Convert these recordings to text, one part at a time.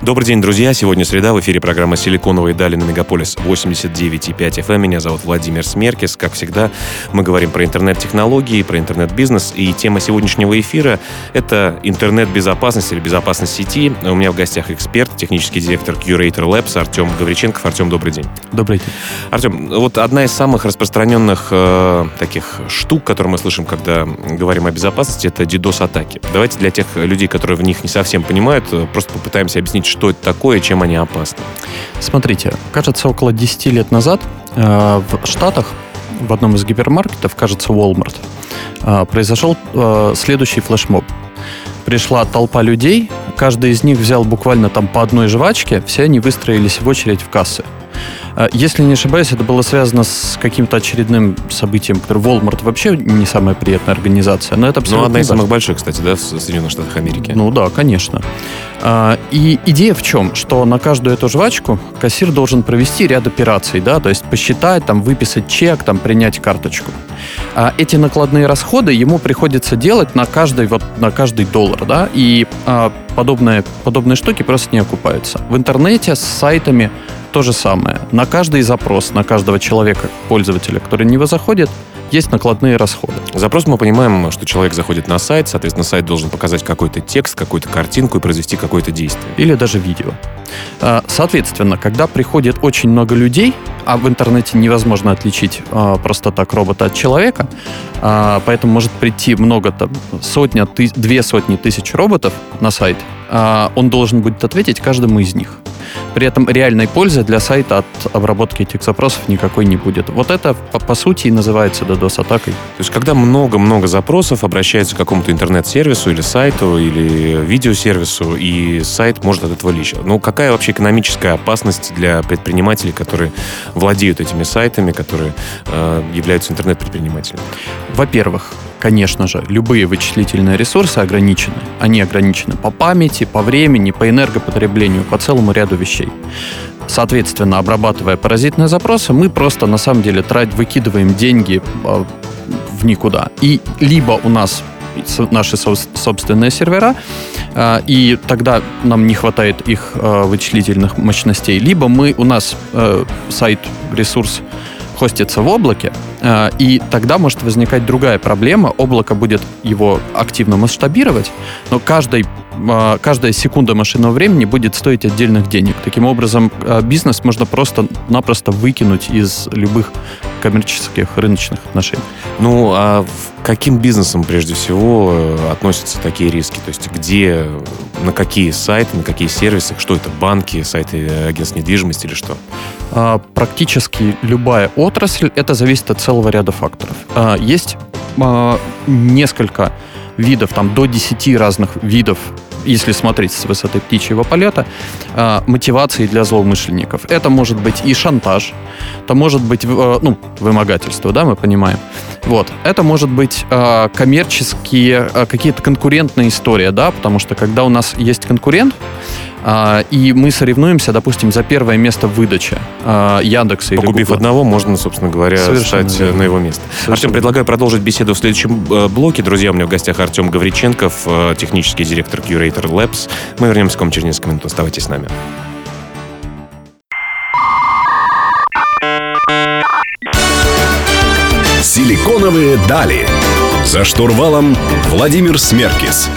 Добрый день, друзья. Сегодня среда. В эфире программа «Силиконовые дали» на Мегаполис 89,5 FM. Меня зовут Владимир Смеркис. Как всегда, мы говорим про интернет-технологии, про интернет-бизнес. И тема сегодняшнего эфира — это интернет-безопасность или безопасность сети. У меня в гостях эксперт, технический директор Qrator Labs Артем Гавриченков. Артем, добрый день. Добрый день. Артем, вот одна из самых распространенных таких штук, которые мы слышим, когда говорим о безопасности, это DDoS-атаки. Давайте для тех людей, которые в них не совсем понимают, просто попытаемся объяснить, что это такое, чем они опасны. Смотрите, кажется, около 10 лет назад в Штатах в одном из гипермаркетов, кажется, Walmart, произошел следующий флешмоб. Пришла толпа людей, каждый из них взял буквально там по одной жвачке, все они выстроились в очередь в кассы. Если не ошибаюсь, это было связано с каким-то очередным событием. Walmart вообще не самая приятная организация, но это абсолютно... Ну, одна из самых больших, кстати, да, в Соединенных Штатах Америки. Ну да, конечно. И идея в чем? Что на каждую эту жвачку кассир должен провести ряд операций, да, то есть посчитать, там, выписать чек, там, принять карточку. Эти накладные расходы ему приходится делать на каждый доллар, да, и подобные штуки просто не окупаются. В интернете с сайтами то же самое. На каждый запрос, на каждого человека, пользователя, который в него заходит, есть накладные расходы. Запрос мы понимаем, что человек заходит на сайт, соответственно, сайт должен показать какой-то текст, какую-то картинку и произвести какое-то действие. Или даже видео. Соответственно, когда приходит очень много людей, а в интернете невозможно отличить просто так робота от человека, поэтому может прийти много, там, сотня, 2 сотни тысяч роботов на сайт, он должен будет ответить каждому из них. При этом реальной пользы для сайта от обработки этих запросов никакой не будет. Вот это, по сути, и называется DDoS-атакой. То есть, когда много-много запросов обращаются к какому-то интернет-сервису или сайту, или видеосервису, и сайт может от этого лечь. Ну, какая вообще экономическая опасность для предпринимателей, которые владеют этими сайтами, которые являются интернет-предпринимателями? Во-первых, конечно же, любые вычислительные ресурсы ограничены. Они ограничены по памяти, по времени, по энергопотреблению, по целому ряду вещей. Соответственно, обрабатывая паразитные запросы, мы просто на самом деле выкидываем деньги в никуда. И либо у нас наши собственные сервера, и тогда нам не хватает их вычислительных мощностей, либо у нас сайт-ресурс хостится в облаке, и тогда может возникать другая проблема. Облако будет его активно масштабировать, но каждая секунда машинного времени будет стоить отдельных денег. Таким образом, бизнес можно просто-напросто выкинуть из любых коммерческих рыночных отношений. Ну, а к каким бизнесам, прежде всего, относятся такие риски? То есть, где, на какие сайты, на какие сервисы? Что это, банки, сайты агентств недвижимости или что? Практически любая отрасль, это зависит от целого ряда факторов. Есть несколько видов, там до 10 разных видов, если смотреть с высоты птичьего полета, мотивации для злоумышленников. Это может быть и шантаж, это может быть вымогательство, да, мы понимаем. Вот. Это может быть коммерческие, какие-то конкурентные истории, да, потому что когда у нас есть конкурент, и мы соревнуемся, допустим, за первое место в выдаче Яндекса или Гугла. Покупив одного, можно, собственно говоря, встать на его место. Артем, предлагаю продолжить беседу в следующем блоке. Друзья, у меня в гостях Артем Гавриченков, технический директор Qrator Labs. Мы вернемся к вам через несколько минут. Оставайтесь с нами. Силиконовые дали. За штурвалом Владимир Смеркис.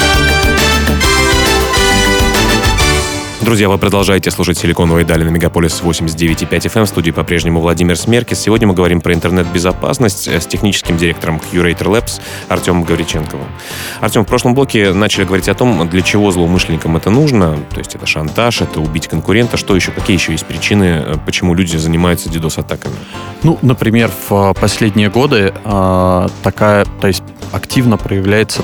Друзья, вы продолжаете слушать «Силиконовые дали» на Мегаполис 89,5 FM. В студии по-прежнему Владимир Смеркис. Сегодня мы говорим про интернет-безопасность с техническим директором Qrator Labs Артемом Гавриченковым. Артем, в прошлом блоке начали говорить о том, для чего злоумышленникам это нужно. То есть это шантаж, это убить конкурента. Что еще? Какие еще есть причины, почему люди занимаются DDoS-атаками? Ну, например, в последние годы активно проявляется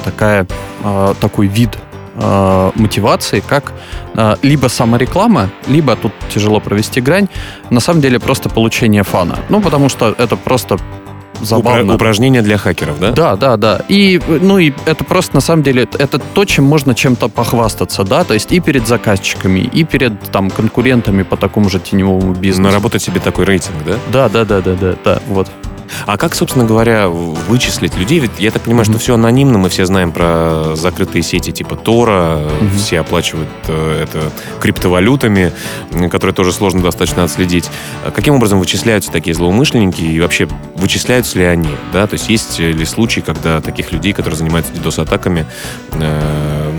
такой вид мотивации, как либо самореклама, либо, тут тяжело провести грань, на самом деле просто получение фана. Ну, потому что это просто забавно. Упражнение для хакеров, да? Да, да, да. И, ну, и это просто, на самом деле, это то, чем можно чем-то похвастаться, да, то есть и перед заказчиками, и перед, там, конкурентами по такому же теневому бизнесу. Наработать себе такой рейтинг, да? Да, да, да, да, да, да, вот. А как, собственно говоря, вычислить людей? Ведь я так понимаю, что все анонимно, мы все знаем про закрытые сети типа Тора, все оплачивают это криптовалютами, которые тоже сложно достаточно отследить. Каким образом вычисляются такие злоумышленники и вообще вычисляются ли они? Да? То есть есть ли случаи, когда таких людей, которые занимаются DDoS-атаками,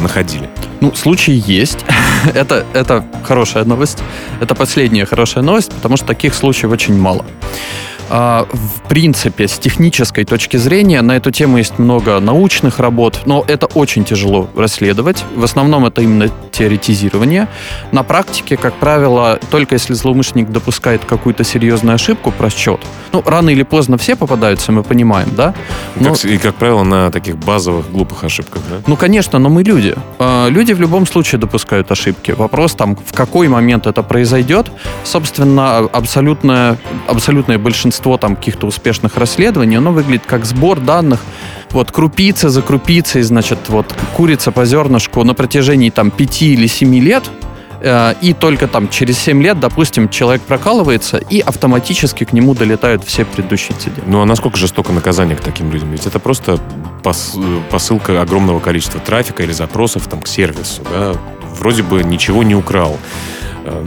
находили? Ну, случаи есть. Это хорошая новость. Это последняя хорошая новость, потому что таких случаев очень мало. В принципе, с технической точки зрения, на эту тему есть много научных работ, но это очень тяжело расследовать. В основном это именно теоретизирование. На практике, как правило, только если злоумышленник допускает какую-то серьезную ошибку, просчет. Ну, рано или поздно все попадаются, мы понимаем, да? Но... И, как правило, на таких базовых глупых ошибках, да? Ну, конечно, но мы люди. Люди в любом случае допускают ошибки. Вопрос там, в какой момент это произойдет. Собственно, абсолютное большинство там каких-то успешных расследований, оно выглядит как сбор данных, вот крупица за крупицей, значит, вот курица по зернышку на протяжении там 5 или 7 лет, и только там через 7 лет, допустим, человек прокалывается, и автоматически к нему долетают все предыдущие цели. Ну а насколько жестоко наказание к таким людям? Ведь это просто посылка огромного количества трафика или запросов там, к сервису, да? Вроде бы ничего не украл.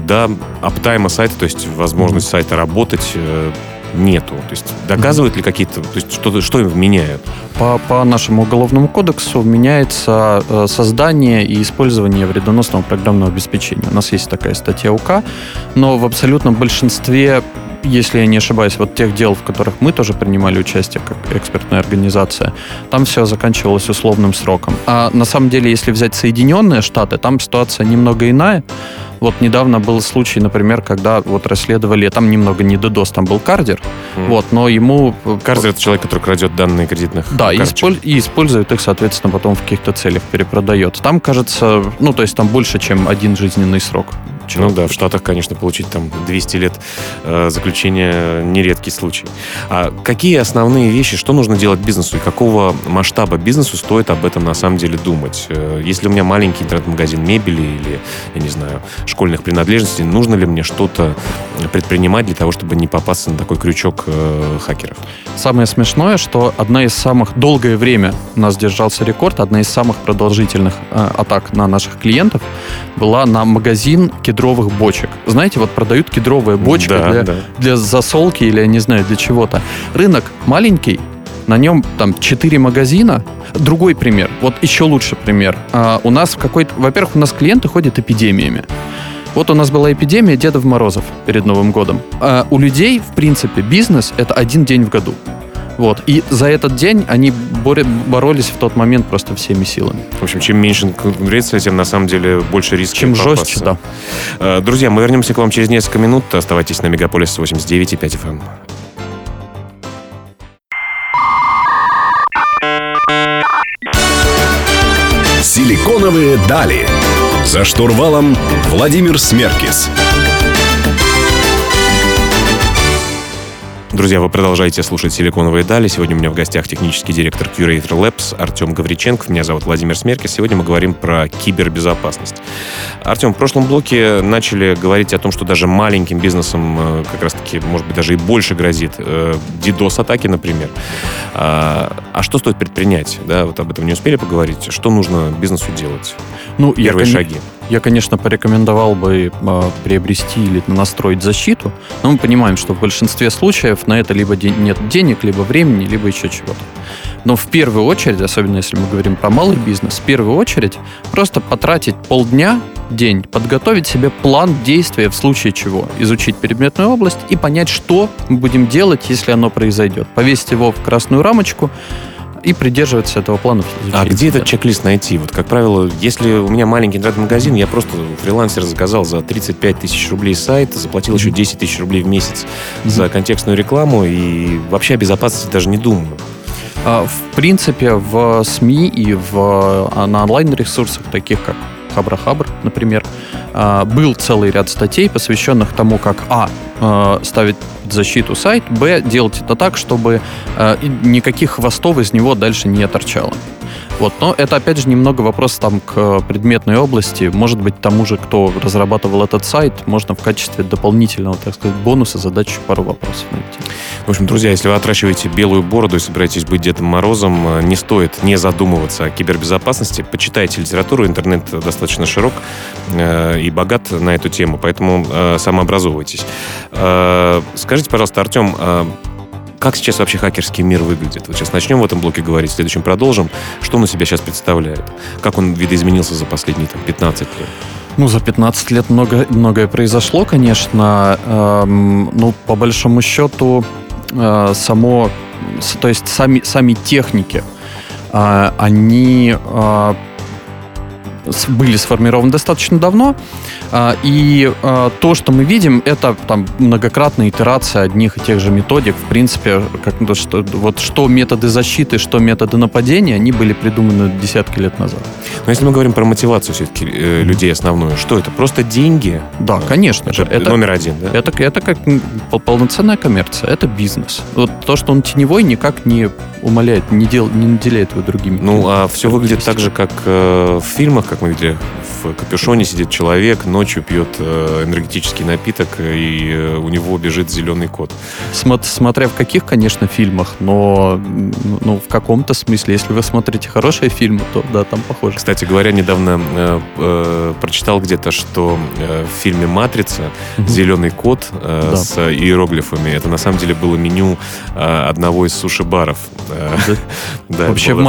Да, аптайма сайта, то есть возможность сайта работать, нету. То есть доказывают ли какие-то... То есть что им вменяют? По нашему уголовному кодексу меняется создание и использование вредоносного программного обеспечения. У нас есть такая статья УК, но в абсолютном большинстве, если я не ошибаюсь, вот тех дел, в которых мы тоже принимали участие как экспертная организация, там все заканчивалось условным сроком. А на самом деле, если взять Соединенные Штаты, там ситуация немного иная. Вот недавно был случай, например, когда вот расследовали, там немного не DDoS, там был кардер, вот, но ему... Кардер — это человек, который крадет данные кредитных карточек. Да, и использует их, соответственно, потом в каких-то целях перепродает. Там, кажется, ну, то есть там больше, чем один жизненный срок. Ну да, в Штатах, конечно, получить там 200 лет заключения нередкий случай. А какие основные вещи, что нужно делать бизнесу и какого масштаба бизнесу стоит об этом на самом деле думать? Если у меня маленький интернет-магазин мебели или, я не знаю, школьных принадлежностей, нужно ли мне что-то предпринимать для того, чтобы не попасться на такой крючок хакеров? Самое смешное, что одна из самых... Долгое время у нас держался рекорд, одна из самых продолжительных атак на наших клиентов была на магазин кедровых бочек. Знаете, вот продают кедровые бочки для засолки или, я не знаю, для чего-то. Рынок маленький, на нем там 4 магазина. Другой пример, вот еще лучше пример. У нас какой-то... Во-первых, у нас клиенты ходят эпидемиями. Вот у нас была эпидемия Дедов Морозов перед Новым годом. А у людей, в принципе, бизнес — это один день в году. Вот. И за этот день они боролись в тот момент просто всеми силами. В общем, чем меньше конкуренция, тем на самом деле больше риска. Чем жестче, да. Друзья, мы вернемся к вам через несколько минут. Оставайтесь на Мегаполис 89,5 FM. Силиконовые дали. За штурвалом Владимир Смеркис. Друзья, вы продолжаете слушать «Силиконовые дали». Сегодня у меня в гостях технический директор Qrator Labs Артем Гавриченков. Меня зовут Владимир Смеркис. Сегодня мы говорим про кибербезопасность. Артем, в прошлом блоке начали говорить о том, что даже маленьким бизнесам как раз-таки, может быть, даже и больше грозит DDoS-атаки, например. А что стоит предпринять? Да, вот об этом не успели поговорить. Что нужно бизнесу делать? Ну, первые шаги. Я, конечно, порекомендовал бы приобрести или настроить защиту, но мы понимаем, что в большинстве случаев на это либо нет денег, либо времени, либо еще чего-то. Но в первую очередь, особенно если мы говорим про малый бизнес, в первую очередь просто потратить полдня, день, подготовить себе план действия в случае чего, изучить предметную область и понять, что мы будем делать, если оно произойдет. Повесить его в красную рамочку и придерживаться этого плана. А где этот чек-лист найти? Вот, как правило, если у меня маленький интернет-магазин, я просто фрилансер заказал за 35 тысяч рублей сайт, заплатил еще 10 тысяч рублей в месяц за контекстную рекламу и вообще о безопасности даже не думаю. В принципе, в СМИ и на онлайн-ресурсах, таких как Хабра-Хабр, например, был целый ряд статей, посвященных тому, как ставить защиту сайт, б, делать это так, чтобы никаких хвостов из него дальше не торчало. Вот, но это, опять же, немного вопрос там к предметной области. Может быть, тому же, кто разрабатывал этот сайт, можно в качестве дополнительного, так сказать, бонуса задать еще пару вопросов найти. В общем, друзья, если вы отращиваете белую бороду и собираетесь быть Дедом Морозом, не стоит не задумываться о кибербезопасности. Почитайте литературу, интернет достаточно широк и богат на эту тему, поэтому самообразовывайтесь. Скажите, пожалуйста, Артем, как сейчас вообще хакерский мир выглядит? Вот сейчас начнем в этом блоке говорить, в следующем продолжим. Что он из себя сейчас представляет? Как он видоизменился за последние там, 15 лет? Ну, за 15 лет многое произошло, конечно. Ну, по большому счету, сами техники, они были сформированы достаточно давно, и то, что мы видим, это там многократная итерация одних и тех же методик. В принципе, что методы защиты, что методы нападения, они были придуманы десятки лет назад. Но если мы говорим про мотивацию все-таки людей основную, что это? Просто деньги? Да, конечно же. Это номер один, да? Это как полноценная коммерция, это бизнес. Вот то, что он теневой, никак не умаляет, не наделяет его другими. Ну, а все выглядит так же, как в фильмах, как мы видели, в капюшоне сидит человек, ночью пьет энергетический напиток, и у него бежит зеленый кот. Смотря в каких, конечно, фильмах, но в каком-то смысле, если вы смотрите хорошие фильмы, то да, там похоже. Кстати говоря, недавно прочитал где-то, что в фильме «Матрица» зеленый кот с иероглифами, это на самом деле было меню одного из суши-баров. Да, вообще в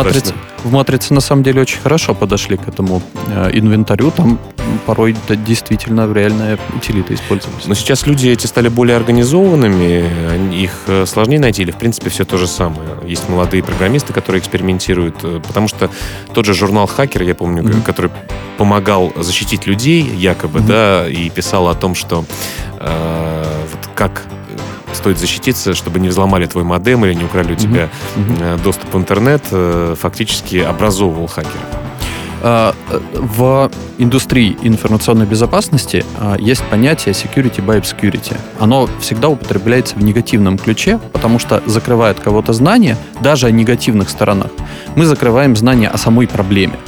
«Матрице» на самом деле очень хорошо подошли к этому инвентарю, там порой действительно реальная утилита использовалась. Но сейчас люди эти стали более организованными, их сложнее найти, или в принципе все то же самое. Есть молодые программисты, которые экспериментируют, потому что тот же журнал «Хакер», я помню, который помогал защитить людей, якобы, да, и писал о том, что вот как стоит защититься, чтобы не взломали твой модем или не украли у тебя доступ в интернет, фактически образовывал хакера. В индустрии информационной безопасности есть понятие security by obscurity. Оно всегда употребляется в негативном ключе, потому что закрывает кого-то знания, даже о негативных сторонах. Мы закрываем знания о самой проблеме.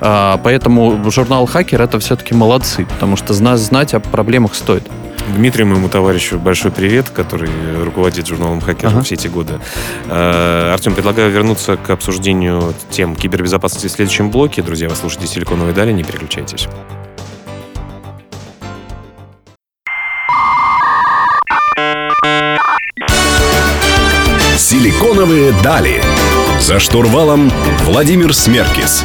Поэтому журнал «Хакер» — это все-таки молодцы, потому что знать о проблемах стоит. Дмитрию, моему товарищу, большой привет, который руководит журналом «Хакер» все эти годы. Артем, предлагаю вернуться к обсуждению тем кибербезопасности в следующем блоке. Друзья, вы слушаете «Силиконовые дали», не переключайтесь. «Силиконовые дали». За штурвалом Владимир Смеркис.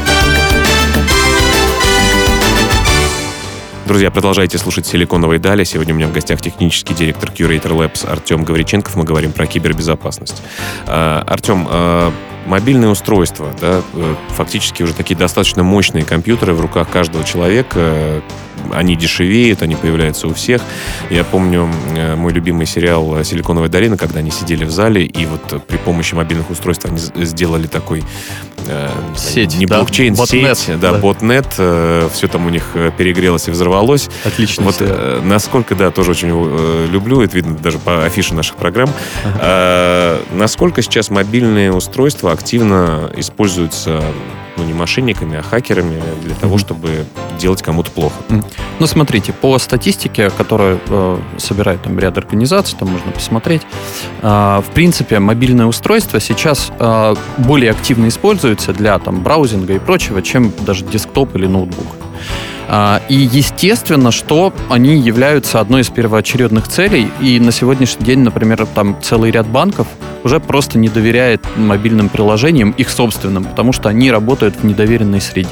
Друзья, продолжайте слушать «Силиконовые дали». Сегодня у меня в гостях технический директор Qrator Labs Артем Гавриченков. Мы говорим про кибербезопасность. Артем, мобильные устройства, да, фактически уже такие достаточно мощные компьютеры в руках каждого человека. Они дешевеют, они появляются у всех. Я помню мой любимый сериал «Силиконовая долина», когда они сидели в зале, и вот при помощи мобильных устройств они сделали такой сеть, не блокчейн, сеть, да, ботнет. Все там у них перегрелось и взорвалось. Отлично. Вот насколько, да, тоже очень люблю, это видно даже по афише наших программ, насколько сейчас мобильные устройства активно используются не мошенниками, а хакерами для того, чтобы делать кому-то плохо. Ну, смотрите, по статистике, которую собирает там ряд организаций, там можно посмотреть, в принципе, мобильное устройство сейчас более активно используется для там браузинга и прочего, чем даже десктоп или ноутбук. И естественно, что они являются одной из первоочередных целей. И на сегодняшний день, например, там целый ряд банков уже просто не доверяет мобильным приложениям, их собственным, потому что они работают в недоверенной среде.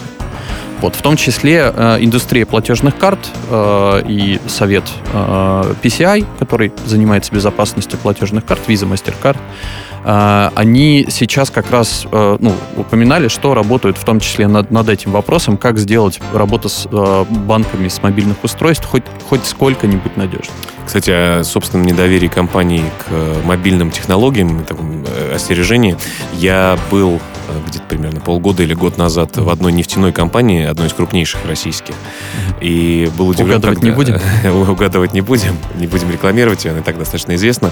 Вот, в том числе индустрия платежных карт и совет PCI, который занимается безопасностью платежных карт, Visa, MasterCard, они сейчас как раз упоминали, что работают в том числе над этим вопросом, как сделать работу с банками, с мобильных устройств хоть сколько-нибудь надежно. Кстати, о собственном недоверии компаний к мобильным технологиям, таком остережении. Я был где-то примерно полгода или год назад в одной нефтяной компании, одной из крупнейших российских. И был удивлен... Угадывать не будем? Угадывать не будем. Не будем рекламировать ее, она и так достаточно известна.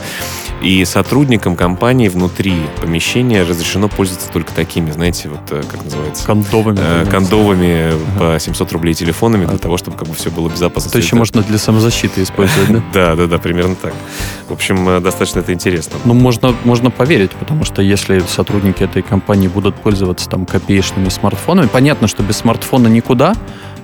И сотрудникам компании внутри помещения разрешено пользоваться только такими, знаете, вот как называется? Кондовыми по 700 рублей телефонами для того, чтобы как бы все было безопасно. Это еще можно для самозащиты использовать, да? Да, примерно так. В общем, достаточно это интересно. Ну, можно поверить, потому что если сотрудники этой компании будут пользоваться там копеечными смартфонами, понятно, что без смартфона никуда,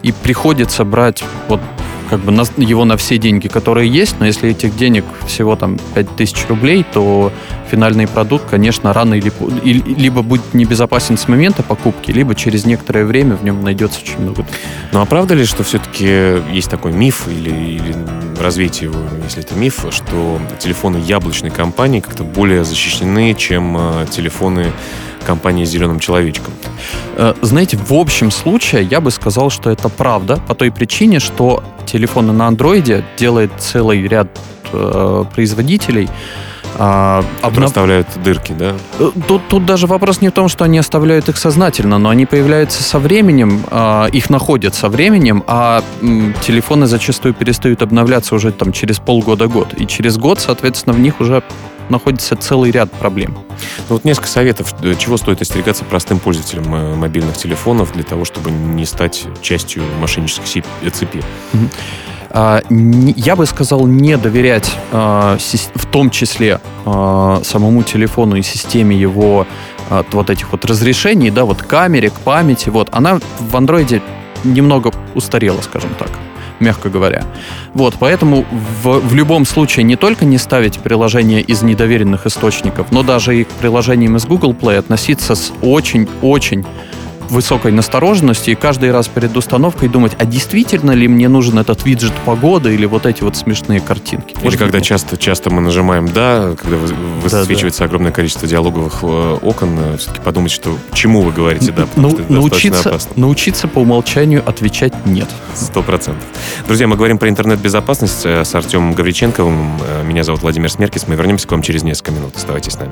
и приходится брать вот как бы его на все деньги, которые есть, но если этих денег всего там 5000 рублей, то финальный продукт, конечно, рано или либо будет небезопасен с момента покупки, либо через некоторое время в нем найдется очень много. Ну а правда ли, что все-таки есть такой миф, или развитие его, если это миф, что телефоны яблочной компании как-то более защищены, чем телефоны компании с зеленым человечком? Знаете, в общем случае я бы сказал, что это правда, по той причине, что телефоны на андроиде делает целый ряд производителей. Оставляют дырки, да? Тут даже вопрос не в том, что они оставляют их сознательно, но они появляются со временем, их находят со временем, а телефоны зачастую перестают обновляться уже там через полгода-год. И через год, соответственно, в них уже находится целый ряд проблем. Вот несколько советов, чего стоит остерегаться простым пользователям мобильных телефонов для того, чтобы не стать частью мошеннической цепи. Я бы сказал, не доверять в том числе самому телефону и системе его вот этих вот разрешений, да, вот камере, к памяти. Вот. Она в андроиде немного устарела, скажем так, мягко говоря. Вот, поэтому в любом случае не только не ставить приложения из недоверенных источников, но даже и к приложениям из Google Play относиться с очень-очень высокой настороженности и каждый раз перед установкой думать, а действительно ли мне нужен этот виджет погоды или вот эти вот смешные картинки. Или когда часто мы нажимаем «да», когда высвечивается огромное количество диалоговых окон, все-таки подумать, что чему вы говорите «да», потому что это достаточно опасно. Научиться по умолчанию отвечать «нет». 100%. Друзья, мы говорим про интернет-безопасность с Артемом Гавриченковым. Меня зовут Владимир Смеркис. Мы вернемся к вам через несколько минут. Оставайтесь с нами.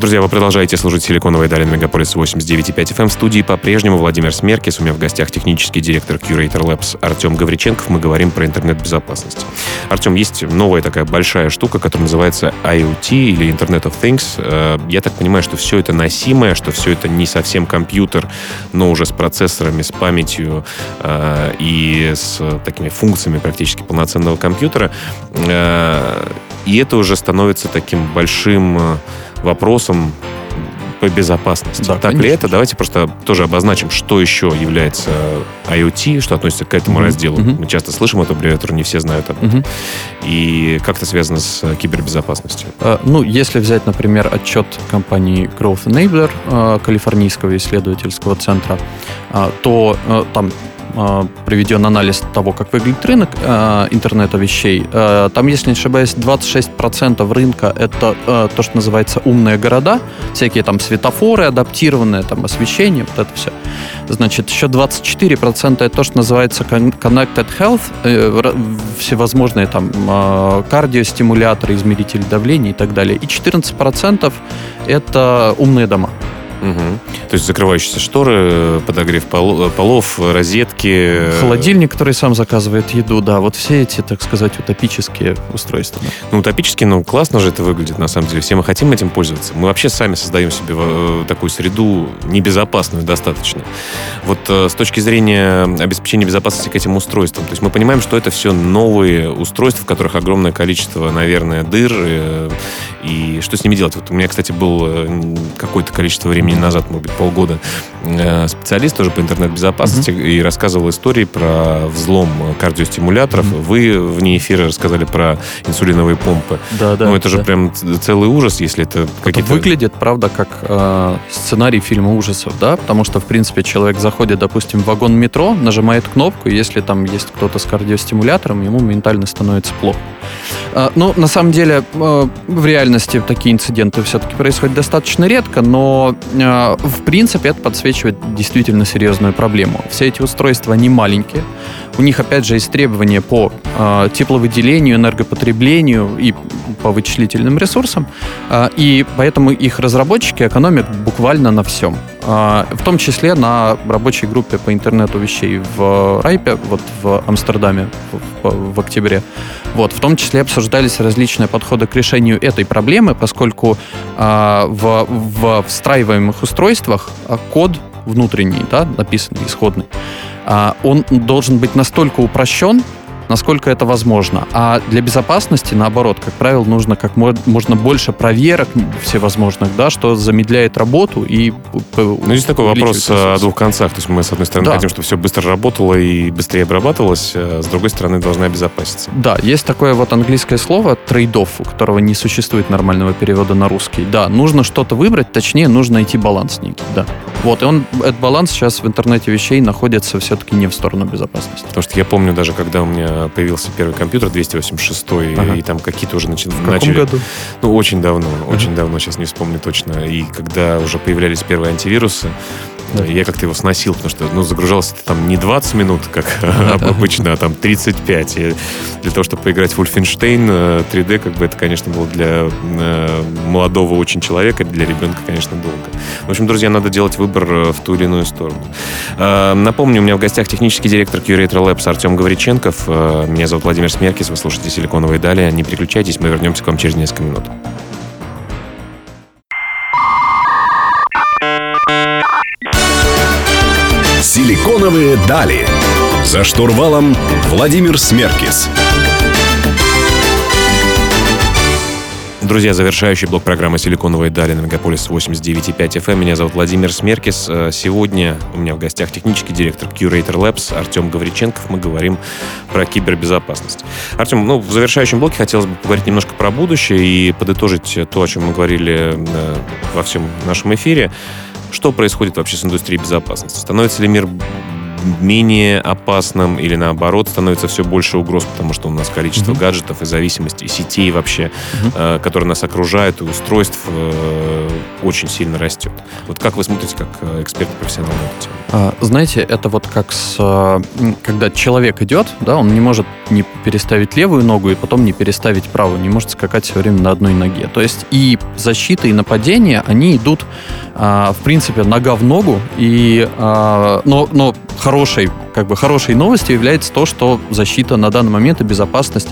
Друзья, вы продолжаете служить «Силиконовые дали» на Мегаполис 89,5 FM. В студии по-прежнему Владимир Смеркис. У меня в гостях технический директор Qrator Labs Артем Гавриченков. Мы говорим про интернет-безопасность. Артем, есть новая такая большая штука, которая называется IoT или Internet of Things. Я так понимаю, что все это носимое, что все это не совсем компьютер, но уже с процессорами, с памятью и с такими функциями практически полноценного компьютера. И это уже становится таким большим вопросом по безопасности. Да, так ли это? Давайте просто тоже обозначим, что еще является IoT, что относится к этому разделу. Мы часто слышим эту аббревиатуру, не все знают об этом. И как это связано с кибербезопасностью? Ну, если взять, например, отчет компании Growth Enabler, Калифорнийского исследовательского центра, то там приведен анализ того, как выглядит рынок интернета вещей. Там, если не ошибаюсь, 26% рынка — это то, что называется умные города, всякие там светофоры, адаптированное там освещение, вот это все. Значит, еще 24% — это то, что называется Connected Health, всевозможные там кардиостимуляторы, измерители давления и так далее. И 14% — это умные дома. То есть закрывающиеся шторы, подогрев полов, розетки. Холодильник, который сам заказывает еду, да, вот все эти, так сказать, утопические устройства. Ну, утопические, но классно же это выглядит, на самом деле. Все мы хотим этим пользоваться. Мы вообще сами создаем себе такую среду небезопасную достаточно. Вот с точки зрения обеспечения безопасности к этим устройствам, то есть мы понимаем, что это все новые устройства, в которых огромное количество, наверное, дыр. И что с ними делать? Вот у меня, кстати, был какое-то количество времени назад, может быть, полгода, специалист тоже по интернет-безопасности и рассказывал истории про взлом кардиостимуляторов. Вы вне эфира рассказали про инсулиновые помпы. Да. Ну, это же прям целый ужас, если это какие-то... Выглядит, правда, как сценарий фильма ужасов, да? Потому что, в принципе, человек заходит, допустим, в вагон метро, нажимает кнопку, и если там есть кто-то с кардиостимулятором, ему моментально становится плохо. Ну, на самом деле, в реальности такие инциденты все-таки происходят достаточно редко, но, в принципе, это подсвечивает действительно серьезную проблему. Все эти устройства, они маленькие. У них, опять же, есть требования по тепловыделению, энергопотреблению и по вычислительным ресурсам, и поэтому их разработчики экономят буквально на всем, в том числе на рабочей группе по интернету вещей в Райпе, вот в Амстердаме в октябре. Вот, в том числе обсуждались различные подходы к решению этой проблемы, поскольку в встраиваемых устройствах код внутренний, да, написанный, исходный, он должен быть настолько упрощен, насколько это возможно. А для безопасности, наоборот, как правило, нужно как можно больше проверок всевозможных, да, что замедляет работу и... Ну, здесь такой вопрос о двух концах. То есть мы, с одной стороны, хотим, чтобы все быстро работало и быстрее обрабатывалось, а с другой стороны, должны обезопаситься. Да, есть такое вот английское слово «трейд-офф», у которого не существует нормального перевода на русский. Да, нужно что-то выбрать, точнее, нужно найти баланс некий, да. Вот, и этот баланс сейчас в интернете вещей находится все-таки не в сторону безопасности. Потому что я помню даже, когда у меня появился первый компьютер 286-й, и там какие-то уже начали... В каком году? Ну, очень давно, сейчас не вспомню точно. И когда уже появлялись первые антивирусы, я как-то его сносил, потому что загружался там не 20 минут, как обычно, а там 35. И для того, чтобы поиграть в Wolfenstein 3D, как бы это, конечно, было для молодого очень человека, для ребенка, конечно, долго. В общем, друзья, надо делать выбор в ту или иную сторону. Напомню, у меня в гостях технический директор Qrator Labs Артем Гавриченков. Меня зовут Владимир Смеркис, вы слушаете «Силиконовые дали». Не переключайтесь, мы вернемся к вам через несколько минут. «Силиконовые дали». За штурвалом Владимир Смеркис. Друзья, завершающий блок программы «Силиконовые дали» на Мегаполис 89,5 FM. Меня зовут Владимир Смеркис. Сегодня у меня в гостях технический директор Qrator Labs Артем Гавриченков. Мы говорим про кибербезопасность. Артем, ну, в завершающем блоке хотелось бы поговорить немножко про будущее и подытожить то, о чем мы говорили во всем нашем эфире. Что происходит вообще с индустрией безопасности? Становится ли мир менее опасным или, наоборот, становится все больше угроз, потому что у нас количество гаджетов и зависимости, и сетей вообще, которые нас окружают, и устройств очень сильно растет. Вот как вы смотрите, как эксперт-профессионал на эту тему? Знаете, это вот как когда человек идет, да, он не может не переставить левую ногу и потом не переставить правую, не может скакать все время на одной ноге. То есть и защита, и нападение, они идут, в принципе, нога в ногу, и, но хорошей новостью является то, что защита на данный момент и безопасность,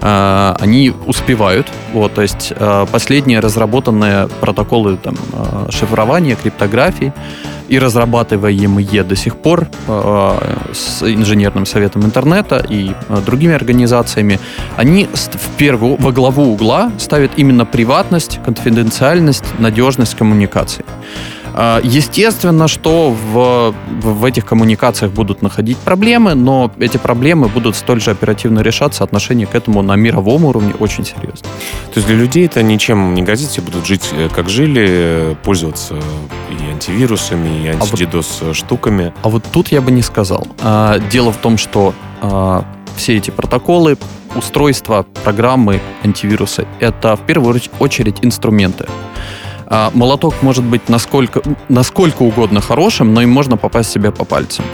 они успевают. Вот, то есть последние разработанные протоколы там, шифрования, криптографии и разрабатываемые до сих пор с инженерным советом интернета и другими организациями, они во главу угла ставят именно приватность, конфиденциальность, надежность коммуникаций. Естественно, что в этих коммуникациях будут находить проблемы, но эти проблемы будут столь же оперативно решаться, отношение к этому на мировом уровне очень серьезно. То есть для людей это ничем не грозит, все будут жить как жили, пользоваться и антивирусами, и антидидос-штуками. А вот тут я бы не сказал. Дело в том, что все эти протоколы, устройства, программы, антивирусы — это в первую очередь инструменты. Молоток может быть насколько угодно хорошим, но им можно попасть себе по пальцам.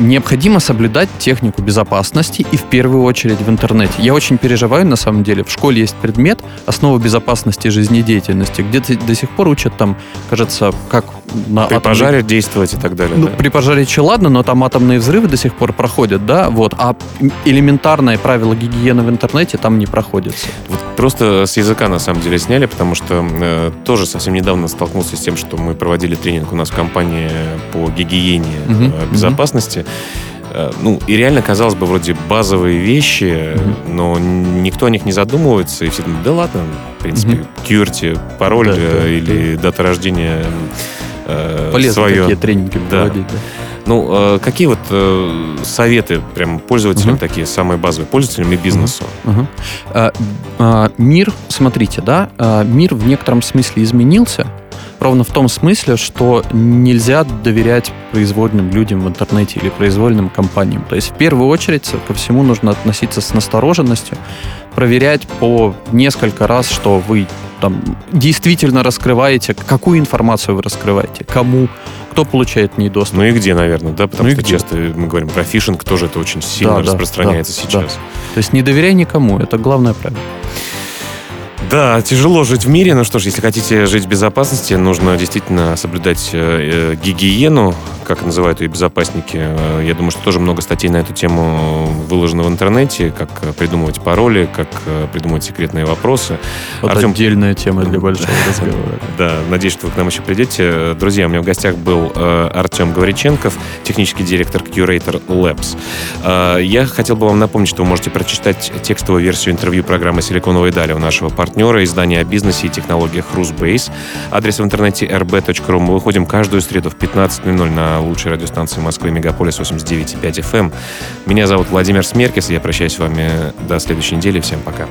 Необходимо соблюдать технику безопасности и в первую очередь в интернете. Я очень переживаю, на самом деле, в школе есть предмет «Основы безопасности жизнедеятельности», где до сих пор учат там, кажется, как... При пожаре действовать и так далее. Ну, да? При пожаре еще ладно, но там атомные взрывы до сих пор проходят, да, вот, а элементарные правила гигиены в интернете там не проходятся. Вот просто с языка, на самом деле, сняли, потому что тоже совсем недавно столкнулся с тем, что мы проводили тренинг у нас в компании по гигиене безопасности. Ну, и реально, казалось бы, вроде базовые вещи, но никто о них не задумывается, и все думают, да ладно, в принципе, QWERTY, пароль или дата рождения полезно свое. Такие тренинги проводить, да. Ну, какие вот советы прям пользователям такие, самые базовые, пользователям и бизнесу? Мир, смотрите, да, мир в некотором смысле изменился, Ровно в том смысле, что нельзя доверять произвольным людям в интернете или произвольным компаниям. То есть в первую очередь ко всему нужно относиться с настороженностью, проверять по несколько раз, что вы там действительно раскрываете, какую информацию вы раскрываете, кому, кто получает к ней доступ. Ну и где, наверное, да? Потому что часто мы говорим про фишинг, тоже это очень сильно распространяется сейчас. То есть не доверяй никому, это главное правило. Да, тяжело жить в мире, но что ж, если хотите жить в безопасности, нужно действительно соблюдать гигиену, как называют ее безопасники. Я думаю, что тоже много статей на эту тему выложено в интернете, как придумывать пароли, как придумывать секретные вопросы. Вот Артем... отдельная тема для большого разговора. Да, надеюсь, что вы к нам еще придете. Друзья, у меня в гостях был Артем Гавриченков, технический директор Qrator Labs. Я хотел бы вам напомнить, что вы можете прочитать текстовую версию интервью программы «Силиконовые дали» у нашего партнера, издания о бизнесе и технологиях Rusbase. Адрес в интернете rb.ru. Мы выходим каждую среду в 15:00 на лучшей радиостанции Москвы «Мегаполис 89,5 FM». Меня зовут Владимир Смеркис. Я прощаюсь с вами до следующей недели. Всем пока.